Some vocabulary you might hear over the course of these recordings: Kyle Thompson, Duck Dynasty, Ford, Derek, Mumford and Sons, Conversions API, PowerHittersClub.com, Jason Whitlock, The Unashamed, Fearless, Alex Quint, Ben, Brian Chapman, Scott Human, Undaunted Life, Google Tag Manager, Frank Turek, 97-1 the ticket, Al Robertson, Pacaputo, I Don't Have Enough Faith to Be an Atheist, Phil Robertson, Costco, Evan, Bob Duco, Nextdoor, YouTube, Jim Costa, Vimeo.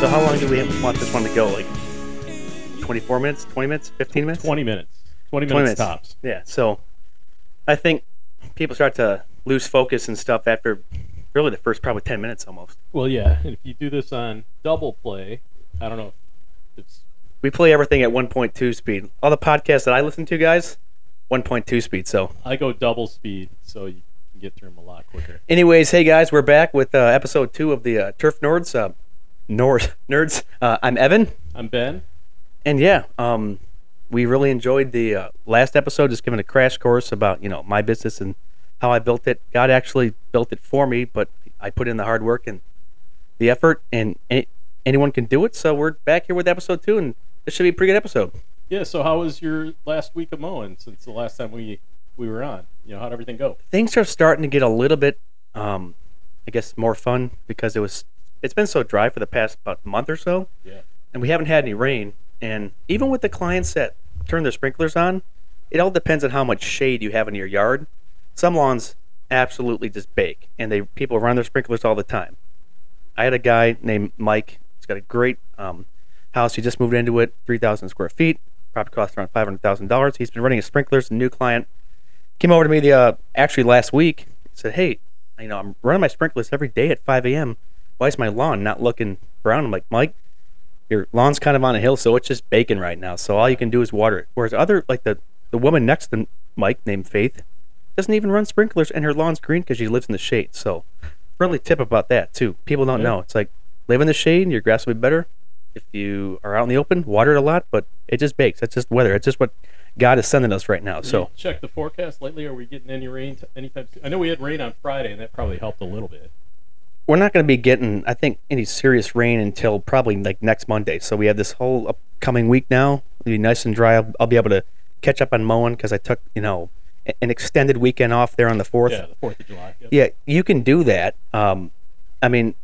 So how long do we want this one to go? Like 24 minutes, 20 minutes, 15 minutes? 20 minutes. 20 minutes tops. Yeah, so I think people start to lose focus and stuff after really the first probably 10 minutes almost. Well, yeah, and if you do this on double play, I don't know. We play everything at 1.2 speed. All the podcasts that I listen to, guys, 1.2 speed, so. I go double speed, so you can get through them a lot quicker. Anyways, hey, guys, we're back with episode 2 of the Turf Nerds. Nerds. I'm Evan. I'm Ben. And, yeah, we really enjoyed the last episode, just giving a crash course about, you know, my business and how I built it. God actually built it for me, but I put in the hard work and the effort, and anyone can do it. So we're back here with episode 2, and this should be a pretty good episode. Yeah, so how was your last week of mowing since the last time we were on? You know, how'd everything go? Things are starting to get a little bit, I guess, more fun because it's been so dry for the past about month or so. Yeah. And we haven't had any rain. And even with the clients that turn their sprinklers on, it all depends on how much shade you have in your yard. Some lawns absolutely just bake, and people run their sprinklers all the time. I had a guy named Mike. He's got a great house. He just moved into it, 3,000 square feet. Probably cost around $500,000. He's been running his sprinklers. A new client came over to me actually last week. Said, "Hey, you know, I'm running my sprinklers every day at 5 a.m. Why is my lawn not looking brown?" I'm like, "Mike, your lawn's kind of on a hill, so it's just baking right now. So all you can do is water it." Whereas the woman next to Mike named Faith doesn't even run sprinklers, and her lawn's green because she lives in the shade. So friendly tip about that too. People don't know. It's like, live in the shade and your grass will be better. If you are out in the open, water it a lot, but it just bakes. That's just weather. It's just what God is sending us right now. So check the forecast lately. Are we getting any rain anytime soon? I know we had rain on Friday, and that probably helped a little bit. We're not going to be getting, I think, any serious rain until probably like next Monday. So we have this whole upcoming week now. It'll be nice and dry. I'll be able to catch up on mowing because I took, you know, an extended weekend off there on the 4th. Yeah, the 4th of July. Yep. Yeah, you can do that. I mean,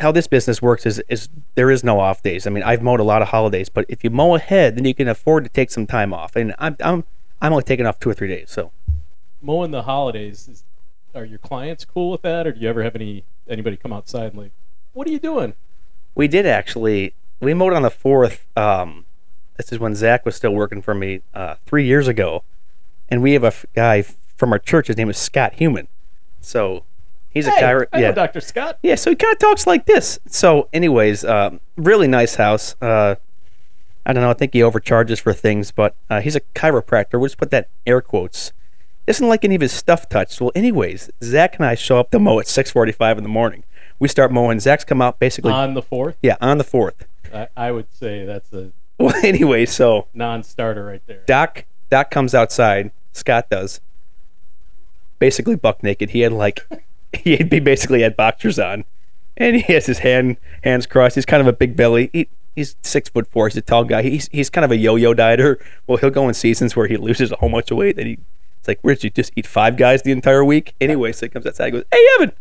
how this business works is there is no off days. I mean, I've mowed a lot of holidays, but if you mow ahead, then you can afford to take some time off. And I'm only taking off 2 or 3 days. So mowing the holidays, are your clients cool with that, or do you ever have anybody come outside and like, what are you doing? We did actually. We mowed on the 4th. This is when Zach was still working for me 3 years ago, and we have a guy from our church. His name is Scott Human. So. He's a chiropractor. I know Dr. Scott. Yeah, so he kind of talks like this. So, anyways, really nice house. I don't know. I think he overcharges for things, but he's a chiropractor. We'll just put that air quotes. Isn't like any of his stuff touched. Well, anyways, Zach and I show up to mow at 6:45 in the morning. We start mowing. Zach's come out basically on the 4th. Yeah, on the 4th. I would say that's a anyway. So non-starter right there. Doc comes outside. Scott does. Basically, buck naked. He had like. He basically had boxers on, and he has his hands crossed. He's kind of a big belly. He's 6'4". He's a tall guy. He's kind of a yo-yo dieter. Well, he'll go in seasons where he loses a whole bunch of weight. Then it's like, where did you just eat 5 guys the entire week? Anyway, so he comes outside and goes, "Hey, Evan,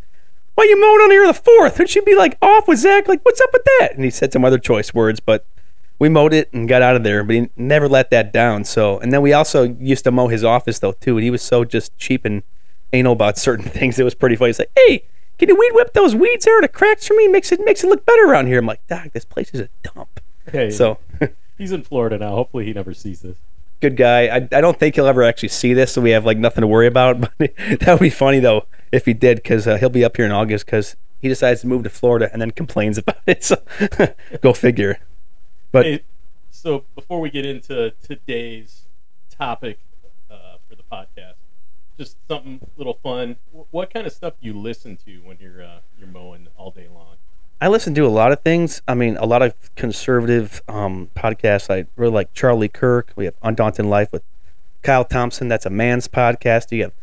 why are you mowing on here on the 4th? Don't you be like off with Zach? Like, what's up with that?" And he said some other choice words, but we mowed it and got out of there. But he never let that down. So, and then we also used to mow his office though too, and he was so just cheap and anal about certain things. It was pretty funny. He's like, "Hey, can you weed whip those weeds there to cracks for me? Makes it look better around here." I'm like, "Doc, this place is a dump." Hey, so he's in Florida now. Hopefully, he never sees this. Good guy. I don't think he'll ever actually see this, so we have like nothing to worry about. But that would be funny though if he did, because he'll be up here in August because he decides to move to Florida and then complains about it. So go figure. But hey, so before we get into today's topic for the podcast. Just something a little fun. What kind of stuff do you listen to when you're mowing all day long? I listen to a lot of things. I mean, a lot of conservative podcasts. I really like Charlie Kirk. We have Undaunted Life with Kyle Thompson. That's a man's podcast. You have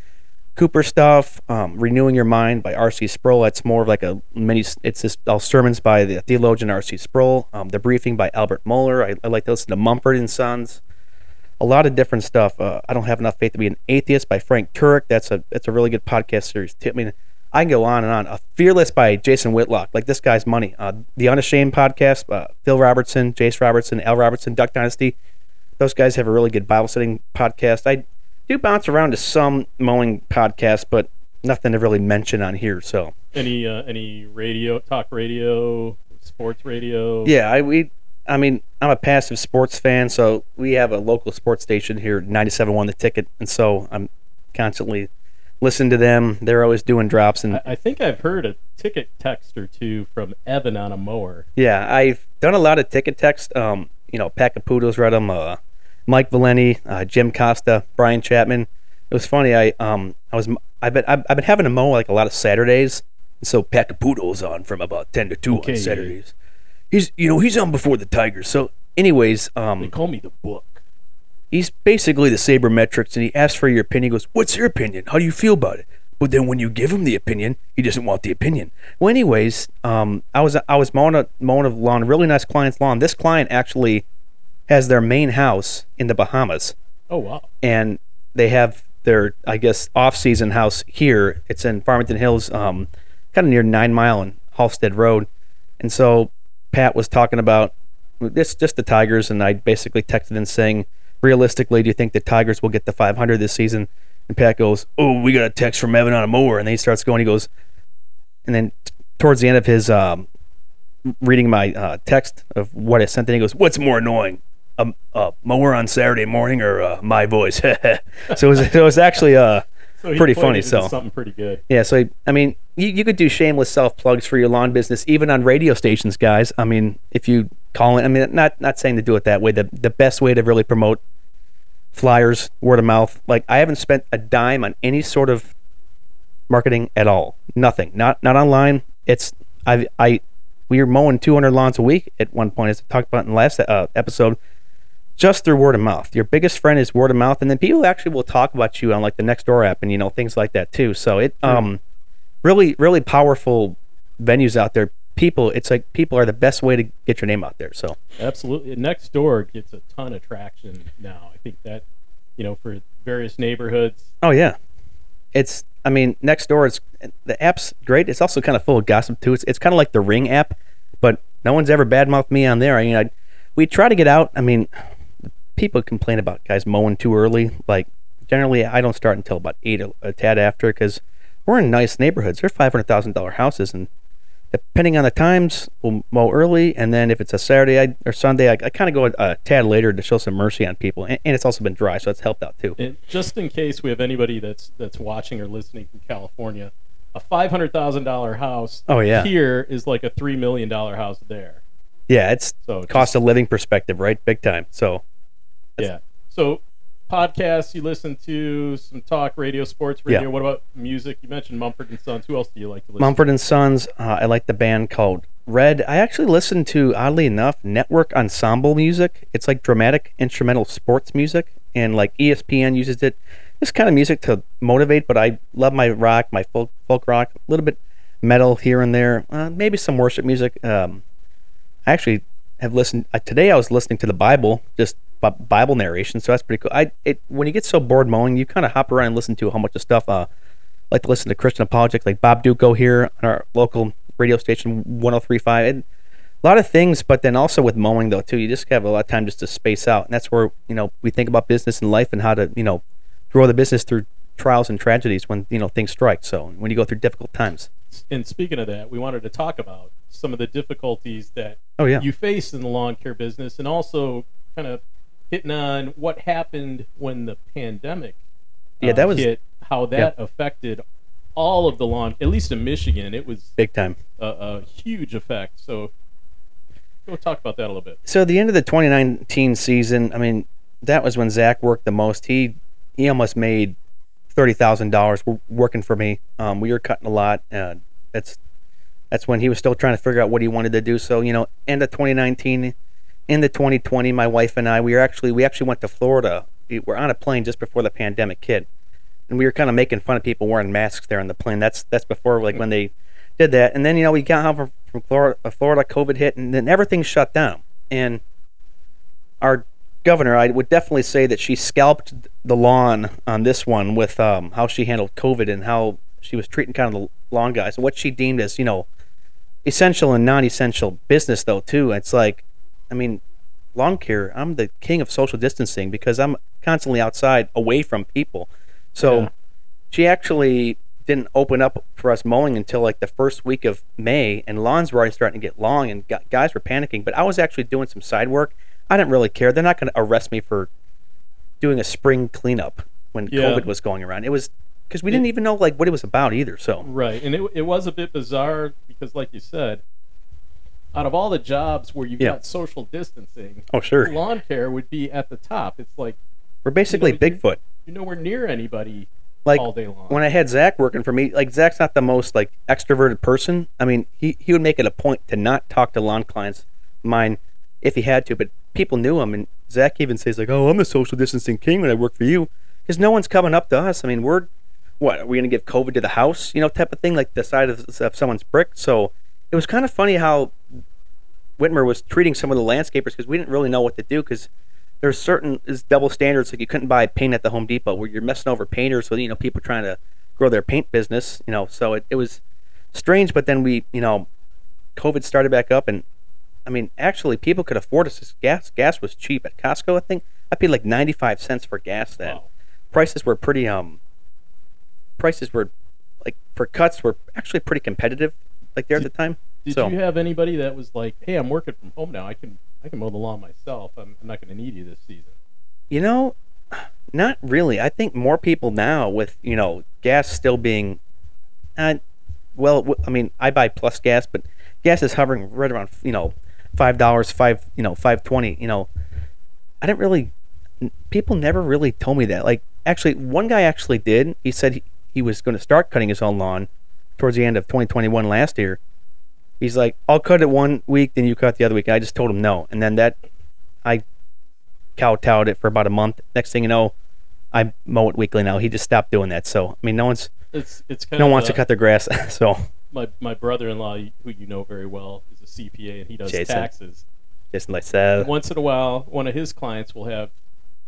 Cooper Stuff, Renewing Your Mind by R.C. Sproul. That's more of like a mini. It's just all sermons by the theologian R.C. Sproul. The Briefing by Albert Mohler. I like to listen to Mumford and Sons. A lot of different stuff. I Don't Have Enough Faith to Be an Atheist by Frank Turek. That's a really good podcast series. I mean, I can go on and on. Fearless by Jason Whitlock. Like, this guy's money. The Unashamed podcast, Phil Robertson, Jace Robertson, Al Robertson, Duck Dynasty. Those guys have a really good Bible sitting podcast. I do bounce around to some mowing podcasts, but nothing to really mention on here. So any radio, talk radio, sports radio? Yeah, I mean, I'm a passive sports fan, so we have a local sports station here, 97-1 the ticket, and so I'm constantly listening to them. They're always doing drops. And I think I've heard a ticket text or two from Evan on a mower. Yeah, I've done a lot of ticket text. You know, Pacaputo's read them, Mike Valenti, Jim Costa, Brian Chapman. It was funny. I've been having a mow like a lot of Saturdays, so Pacaputo's on from about 10 to 2 on Saturdays. He's on before the Tigers. So, anyways, they call me the book. He's basically the sabermetrics, and he asks for your opinion. He goes, "What's your opinion? How do you feel about it?" But then when you give him the opinion, he doesn't want the opinion. Well, anyways, I was mowing a lawn, really nice client's lawn. This client actually has their main house in the Bahamas. Oh wow! And they have their, I guess, off-season house here. It's in Farmington Hills, kind of near 9 Mile and Halstead Road. And so Pat was talking about this, just the Tigers, and I basically texted him saying, realistically, do you think the Tigers will get the 500 this season? And Pat goes, "Oh, we got a text from Evan on a mower," and then he starts going. He goes, and then towards the end of his reading my text of what I sent, then he goes, "What's more annoying, a mower on Saturday morning or my voice?" So it was actually so pretty funny. So something pretty good. Yeah. So I mean, you could do shameless self plugs for your lawn business, even on radio stations, guys. I mean, if you call in, I mean, not saying to do it that way. The best way to really promote flyers, word of mouth. Like, I haven't spent a dime on any sort of marketing at all. Nothing. Not online. It's we were mowing 200 lawns a week at one point, as I talked about in the last episode. Just through word of mouth. Your biggest friend is word of mouth, and then people actually will talk about you on like the Nextdoor app and things like that too. So it really, really powerful venues out there. People are the best way to get your name out there. So absolutely, Nextdoor gets a ton of traction now. I think that for various neighborhoods. Oh yeah, it's. I mean, Nextdoor is, the app's great. It's also kind of full of gossip too. It's kind of like the Ring app, but no one's ever badmouthed me on there. I mean, we try to get out. I mean, people complain about guys mowing too early. Like, generally, I don't start until about 8 or a tad after, because we're in nice neighborhoods. They're $500,000 houses, and depending on the times, we'll mow early, and then if it's a Saturday or Sunday, I kind of go a tad later to show some mercy on people, and it's also been dry, so it's helped out too. And just in case we have anybody that's watching or listening from California, a $500,000 house here is like a $3 million house there. Yeah, it's cost of living perspective, right? Big time. So yeah. So podcasts you listen to, some talk radio, sports radio. Yeah. What about music? You mentioned Mumford and Sons. Who else do you like to listen to? Mumford and Sons. I like the band called Red. I actually listen to, oddly enough, network ensemble music. It's like dramatic instrumental sports music, and like ESPN uses it. This kind of music to motivate, but I love my rock, my folk rock, a little bit metal here and there, maybe some worship music. I actually have listened today. I was listening to the Bible, just Bible narration, so that's pretty cool. When you get so bored mowing, you kind of hop around and listen to a whole bunch of stuff. I like to listen to Christian apologetics, like Bob Duco here on our local radio station, 103.5, and a lot of things. But then also with mowing though too, you just have a lot of time just to space out, and that's where we think about business and life and how to grow the business through trials and tragedies when things strike. So when you go through difficult times. And speaking of that, we wanted to talk about some of the difficulties that you face in the lawn care business, and also kind of hitting on what happened when the pandemic hit, how that affected all of the lawn, at least in Michigan. It was big time, a huge effect. So we'll talk about that a little bit. So the end of the 2019 season, I mean, that was when Zach worked the most. He almost made $30,000 working for me. We were cutting a lot. That's when he was still trying to figure out what he wanted to do. So, end of 2019, into 2020, my wife and I, we actually went to Florida. We were on a plane just before the pandemic hit, and we were kind of making fun of people wearing masks there on the plane. That's before, like, when they did that. And then we got home from Florida, COVID hit, and then everything shut down. And our governor, I would definitely say that she scalped the lawn on this one with how she handled COVID and how she was treating kind of the lawn guys, what she deemed as, essential and non-essential business though too. It's like, I mean, lawn care, I'm the king of social distancing because I'm constantly outside away from people. So she actually didn't open up for us mowing until like the first week of May, and lawns were already starting to get long, and guys were panicking. But I was actually doing some side work. I didn't really care. They're not going to arrest me for doing a spring cleanup when COVID was going around. It was because we didn't even know like what it was about either. So right, and it was a bit bizarre because, like you said, out of all the jobs where you've got social distancing, lawn care would be at the top. It's like we're basically Bigfoot. You're nowhere near anybody. Like all day long. When I had Zach working for me, like Zach's not the most like extroverted person. I mean, he would make it a point to not talk to lawn clients, mine, if he had to. But people knew him, and Zach even says like, "Oh, I'm a social distancing king when I work for you," because no one's coming up to us. I mean, are we gonna give COVID to the house, you know, type of thing, like the side of someone's brick. So it was kind of funny how Whitmer was treating some of the landscapers because we didn't really know what to do because. There's certain double standards, like you couldn't buy paint at the Home Depot where you're messing over painters with, you know, people trying to grow their paint business, you know, so it was strange, but then we, you know, COVID started back up and, I mean, actually people could afford us. Gas was cheap at Costco, I think. I paid like 95 cents for gas then. Wow. Prices were pretty, for cuts were actually pretty competitive, like there at the time. Did you have anybody that was like, hey, I'm working from home now, I can mow the lawn myself. I'm not going to need you this season. You know, not really. I think more people now with, you know, gas still being... I buy plus gas, but gas is hovering right around, you know, $5, $5.20, you know. I didn't really... People never really told me that. Like, actually, one guy actually did. He said he was going to start cutting his own lawn towards the end of 2021 last year. He's like, I'll cut it one week, then you cut the other week. And I just told him no. And then I kowtowed it for about a month. Next thing you know, I mow it weekly now. He just stopped doing that. So, I mean, no one wants to cut their grass. So my brother-in-law, who you know very well, is a CPA, and he does taxes. Jason, like that. Once in a while, one of his clients will have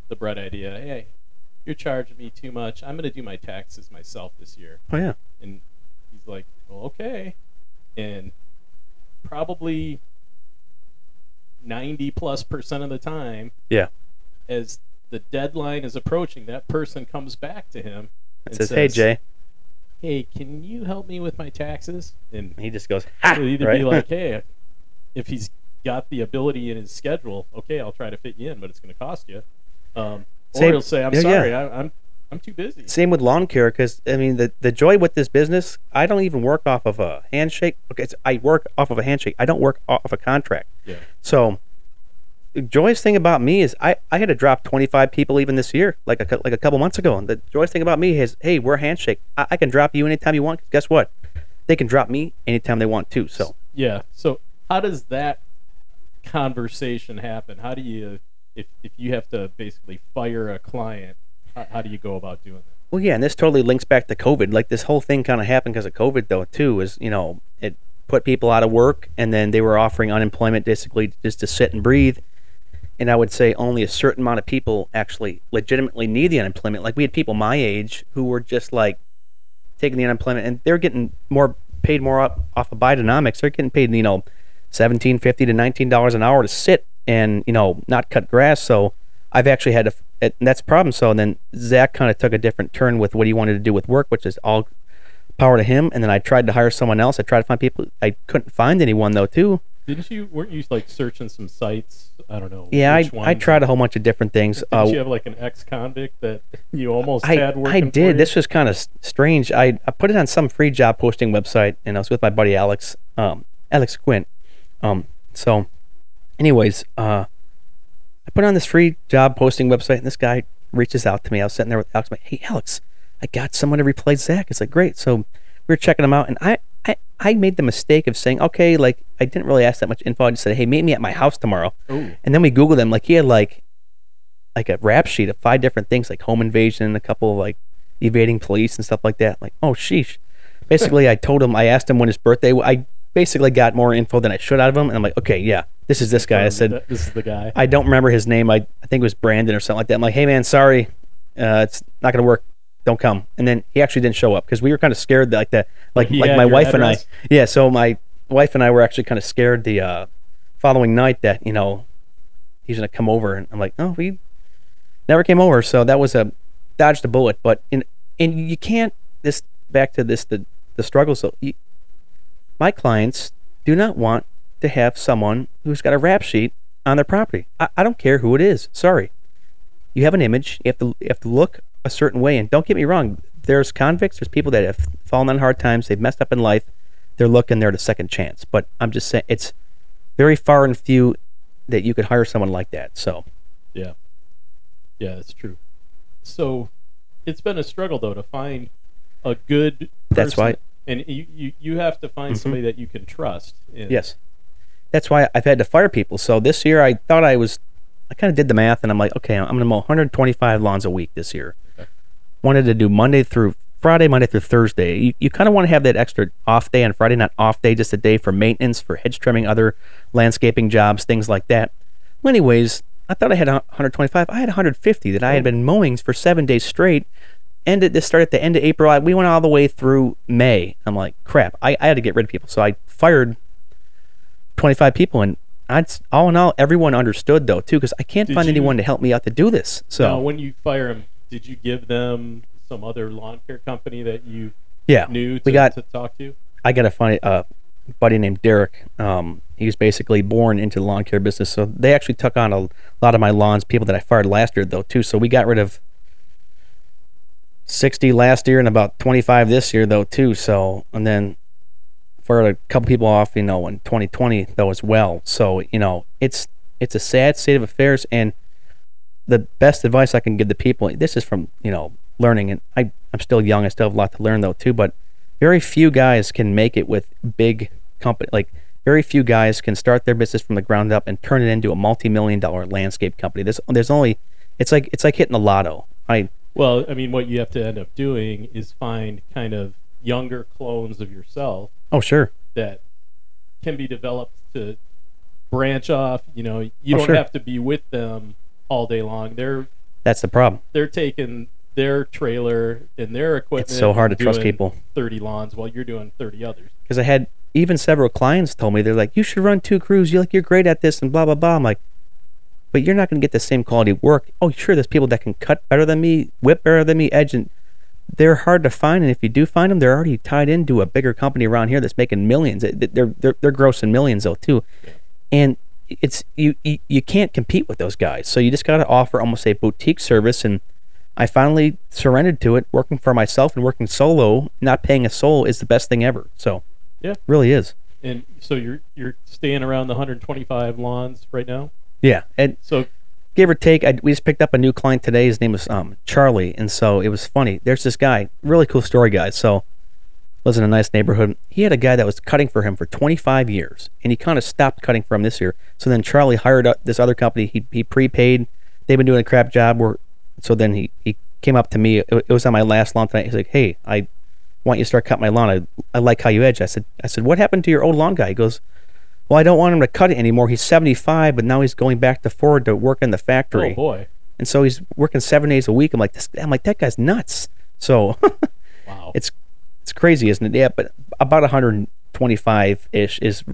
the bright idea, hey, you're charging me too much. I'm going to do my taxes myself this year. Oh, yeah. And he's like, well, okay. And... probably 90%+ of the time, as the deadline is approaching, that person comes back to him and says, "Hey Jay, hey, can you help me with my taxes?" And he just goes, "Ha!" He'll either be like, "Hey," if he's got the ability in his schedule, okay, I'll try to fit you in, but it's going to cost you. Or he'll say, "I'm sorry, I'm too busy." Same with lawn care, because, I mean, the joy with this business, I don't even work off of a handshake. Okay, I work off of a handshake. I don't work off of a contract. Yeah. So the joyous thing about me is I had to drop 25 people even this year, like a couple months ago. And the joyous thing about me is, hey, we're a handshake. I can drop you anytime you want. Guess what? They can drop me anytime they want, too. So yeah. So how does that conversation happen? How do you, if you have to basically fire a client, how do you go about doing that? Well, yeah, and this totally links back to COVID. Like, this whole thing kind of happened because of COVID, though, too, is, you know, it put people out of work, and then they were offering unemployment basically just to sit and breathe. And I would say only a certain amount of people actually legitimately need the unemployment. Like, we had people my age who were just, like, taking the unemployment, and they're getting paid more off of Bidenomics. They're getting paid, you know, $17.50 to $19 an hour to sit and, you know, not cut grass. So I've actually had to... And that's a problem. So, and then Zach kind of took a different turn with what he wanted to do with work, which is all power to him. And then I tried to hire someone else. I tried to find people. I couldn't find anyone, though, too. Weren't you like searching some sites? I don't know. Yeah, I tried a whole bunch of different things. Did you have like an ex-convict that you almost had working for you? I did. This was kind of strange. I put it on some free job posting website, and I was with my buddy Alex Quint. So, anyways, I put on this free job posting website, and this guy reaches out to me. I was sitting there with Alex. I'm like, hey, Alex, I got someone to replace Zach. It's like, great. So we were checking him out, and I made the mistake of saying, okay, like, I didn't really ask that much info. I just said, hey, meet me at my house tomorrow. Ooh. And then we Googled him. Like, he had, like a rap sheet of 5 different things, like home invasion and a couple of, like, evading police and stuff like that. I'm like, oh, sheesh. Basically, I asked him when his birthday was. I basically got more info than I should out of him, and I'm like, okay, yeah. This is this guy. I said, this is the guy. I don't remember his name. I think it was Brandon or something like that. I'm like, hey, man, sorry. It's not going to work. Don't come. And then he actually didn't show up because we were kind of scared that, like that. Like my wife address. And I. Yeah, so my wife and I were actually kind of scared the following night that, you know, he's going to come over. And I'm like, no, he never came over. So that was dodged a bullet. But, and you can't, this back to this, the struggle. So my clients do not want to have someone who's got a rap sheet on their property. I don't care who it is. Sorry. You have an image. You have to look a certain way. And don't get me wrong. There's convicts. There's people that have fallen on hard times. They've messed up in life. They're looking there to second chance. But I'm just saying it's very far and few that you could hire someone like that. So, yeah, that's true. So it's been a struggle though to find a good person. That's why. And you have to find somebody that you can trust. Yes. That's why I've had to fire people. So this year I thought I kind of did the math and I'm like, okay, I'm going to mow 125 lawns a week this year. Okay. Wanted to do Monday through Friday, Monday through Thursday. You kind of want to have that extra off day on Friday, not off day, just a day for maintenance, for hedge trimming, other landscaping jobs, things like that. Well, anyways, I thought I had 125. I had 150 that I had been mowing for 7 days straight. This started at the end of April. We went all the way through May. I'm like, crap, I had to get rid of people. So I fired 25 people, and all in all, everyone understood, though, too, because I can't find anyone to help me out to do this. So now, when you fire them, did you give them some other lawn care company that you knew to talk to? I got to find a buddy named Derek. He was basically born into the lawn care business, so they actually took on a lot of my lawns, people that I fired last year, though, too. So we got rid of 60 last year and about 25 this year, though, too. So, and then fired a couple people off, in 2020, though, as well. So, it's a sad state of affairs. And the best advice I can give the people, this is from, learning. And I'm still young. I still have a lot to learn, though, too. But very few guys can make it with big company. Like, very few guys can start their business from the ground up and turn it into a multi-million-dollar landscape company. There's only, it's like hitting the lotto. Well, I mean, what you have to end up doing is find kind of younger clones of yourself. Oh, sure. That can be developed to branch off. You don't have to be with them all day long. That's the problem. They're taking their trailer and their equipment. It's so hard to trust people. 30 lawns while you're doing 30 others. Because I had even several clients told me, they're like, you should run two crews. You're great at this and blah, blah, blah. I'm like, but you're not going to get the same quality work. Oh, sure, there's people that can cut better than me, whip better than me, edge, and they're hard to find. And if you do find them, they're already tied into a bigger company around here that's making millions. They're grossing millions, though, too. And it's you can't compete with those guys. So you just got to offer almost a boutique service. And I finally surrendered to it. Working for myself and working solo, not paying a soul, is the best thing ever. So yeah, really is. And so you're staying around the 125 lawns right now. Yeah, and so give or take, we just picked up a new client today. His name was Charlie, and so it was funny. There's this guy, really cool story guy. So lives in a nice neighborhood. He had a guy that was cutting for him for 25 years, and he kind of stopped cutting for him this year. So then Charlie hired this other company. He prepaid. They've been doing a crap job. So then he came up to me. It was on my last lawn tonight. He's like, hey, I want you to start cutting my lawn. I like how you edge. I said, what happened to your old lawn guy? He goes, well, I don't want him to cut it anymore. He's 75, but now he's going back to Ford to work in the factory. Oh, boy. And so he's working 7 days a week. I'm like, that guy's nuts. So wow. It's crazy, isn't it? Yeah, but about 125-ish is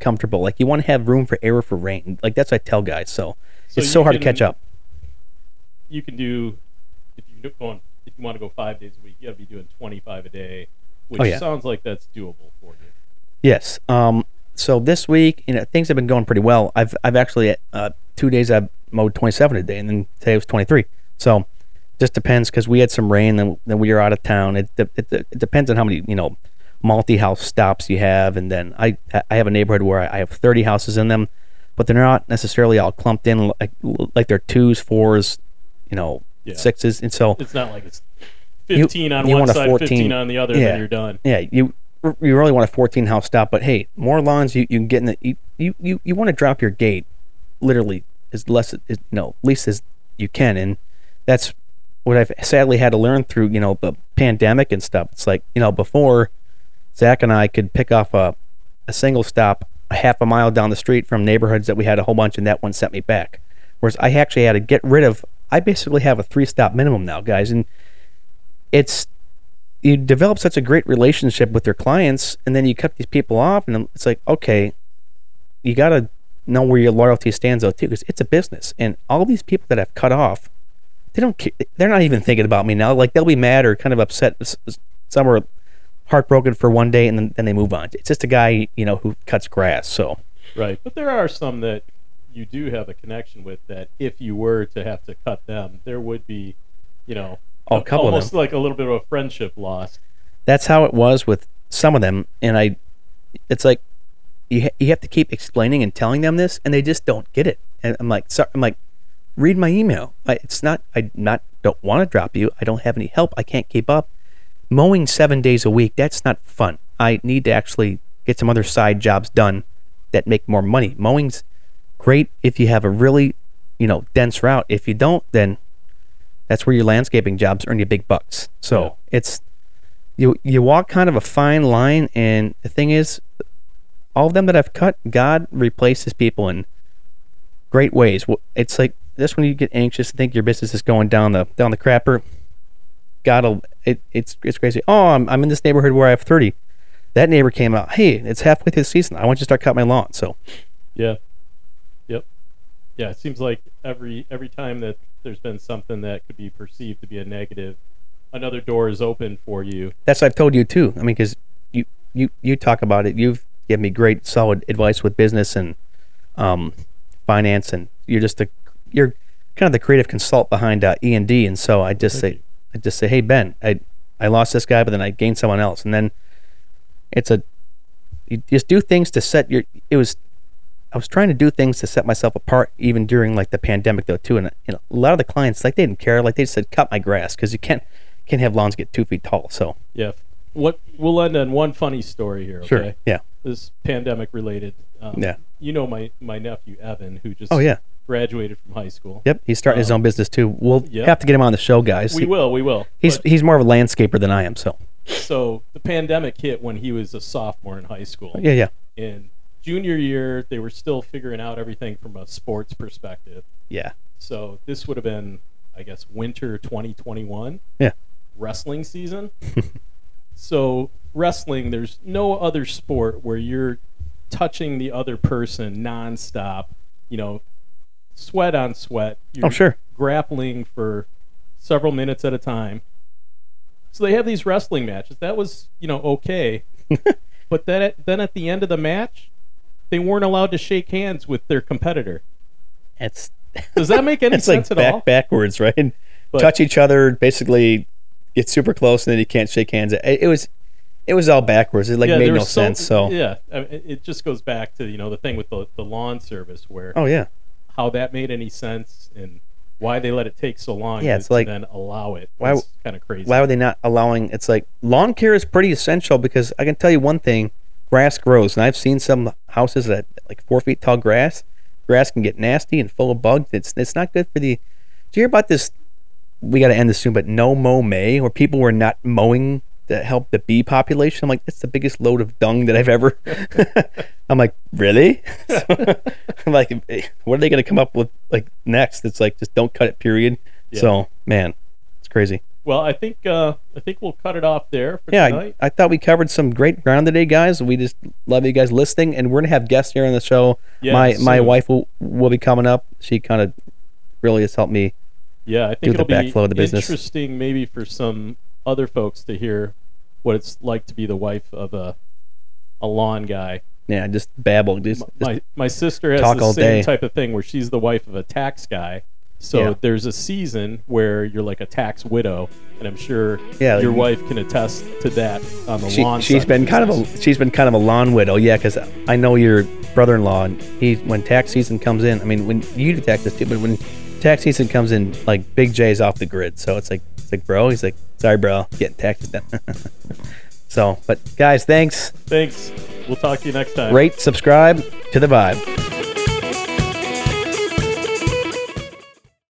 comfortable. Like, you want to have room for error, for rain. Like, that's what I tell guys. So it's so hard to catch up. You can do, if you want to go 5 days a week, you got to be doing 25 a day, which sounds like that's doable for you. Yes. So this week, things have been going pretty well. I've actually 2 days I've mowed 27 a day, and then today was 23. So, just depends, because we had some rain, and then we were out of town. It depends on how many multi-house stops you have, and then I have a neighborhood where I have 30 houses in them, but they're not necessarily all clumped in like they're twos, fours, sixes, and so it's not like it's 15 on one side, 15 on the other, and then you're done. Yeah, you really want a 14-house stop, but hey, more lawns you can get in the you want to drop your gate literally as less least as you can, and that's what I've sadly had to learn through the pandemic and stuff. It's like before, Zach and I could pick off a single stop a half a mile down the street from neighborhoods that we had a whole bunch, and that one sent me back. Whereas I actually had to get rid of. I basically have a 3-stop minimum now, guys, and it's. You develop such a great relationship with your clients, and then you cut these people off, and it's like, okay, you got to know where your loyalty stands out too, because it's a business, and all these people that I've cut off, they're not even thinking about me now. Like, they'll be mad or kind of upset. Some are heartbroken for one day, and then they move on. It's just a guy, you know, who cuts grass. So right, but there are some that you do have a connection with that if you were to have to cut them, there would be, you know, a couple almost of them. Like a little bit of a friendship loss. That's how it was with some of them, and it's like you have to keep explaining and telling them this, and they just don't get it. And I'm like, sorry, I'm like, read my email. I don't want to drop you. I don't have any help. I can't keep up. Mowing 7 days a week, that's not fun. I need to actually get some other side jobs done that make more money. Mowing's great if you have a really, you know, dense route. If you don't, then that's where your landscaping jobs earn you big bucks. So yeah. It's you walk kind of a fine line, and the thing is, all of them that I've cut, God replaces people in great ways. It's like this: when you get anxious and think your business is going down the crapper, God'll it's crazy. Oh, I'm in this neighborhood where I have 30. That neighbor came out. Hey, it's halfway through the season. I want you to start cutting my lawn. So, yeah, yep, yeah. It seems like every time that there's been something that could be perceived to be a negative, another door is open for you. That's what I've told you too. I mean, because you talk about it. You've given me great solid advice with business and finance, and you're just you're kind of the creative consult behind E&D. And so I just say, hey Ben, I lost this guy, but then I gained someone else, and then you just do things to set your. I was trying to do things to set myself apart, even during like the pandemic though too. And you know, a lot of the clients, like, they didn't care. Like, they just said, cut my grass, because you can't have lawns get 2 feet tall. So yeah, what we'll end on one funny story here. Okay? Sure. Yeah. This pandemic related. Yeah. You know my nephew Evan, who just graduated from high school. Yep. He's starting his own business too. We'll have to get him on the show, guys. We will. He's more of a landscaper than I am. So the pandemic hit when he was a sophomore in high school. Yeah. In junior year, they were still figuring out everything from a sports perspective. Yeah. So this would have been, I guess, winter 2021. Yeah. Wrestling season. So wrestling, there's no other sport where you're touching the other person nonstop, you know, sweat on sweat. You're grappling for several minutes at a time. So they have these wrestling matches. That was, you know, okay. But then at the end of the match, they weren't allowed to shake hands with their competitor. Does that make any sense at all? Backwards, right? But, touch each other, basically get super close, and then you can't shake hands. It was all backwards. It made no sense. So yeah, I mean, it just goes back to, you know, the thing with the lawn service where how that made any sense and why they let it take so long. Yeah, it's like then allow it. It's kind of crazy. Why are they not allowing? It's like lawn care is pretty essential, because I can tell you one thing: grass grows, and I've seen some houses that like 4 feet tall grass. Grass can get nasty and full of bugs. It's not good for the. Do you hear about this? We got to end this soon, but no mow May, where people were not mowing to help the bee population. I'm like, that's the biggest load of dung that I've ever. I'm like, really? So, I'm like, what are they going to come up with like next? It's like, just don't cut it, period. Yeah. So, man, it's crazy. Well, I think we'll cut it off there for tonight. I thought we covered some great ground today, guys. We just love you guys listening, and we're going to have guests here on the show. Yeah, my wife will be coming up. She kind of really has helped me. Yeah, I think it'll be interesting maybe for some other folks to hear what it's like to be the wife of a lawn guy. Yeah, just babble. My sister has the same type of thing where she's the wife of a tax guy. So there's a season where you're like a tax widow, and I'm sure your wife can attest to that on the lawn. She's been kind of a lawn widow, because I know your brother-in-law, and when tax season comes in, I mean, when you do taxes too, but when tax season comes in, like, Big J's off the grid. So it's like, bro, he's like, sorry, bro, getting taxed. So, but guys, thanks. We'll talk to you next time. Rate, subscribe to The Vibe.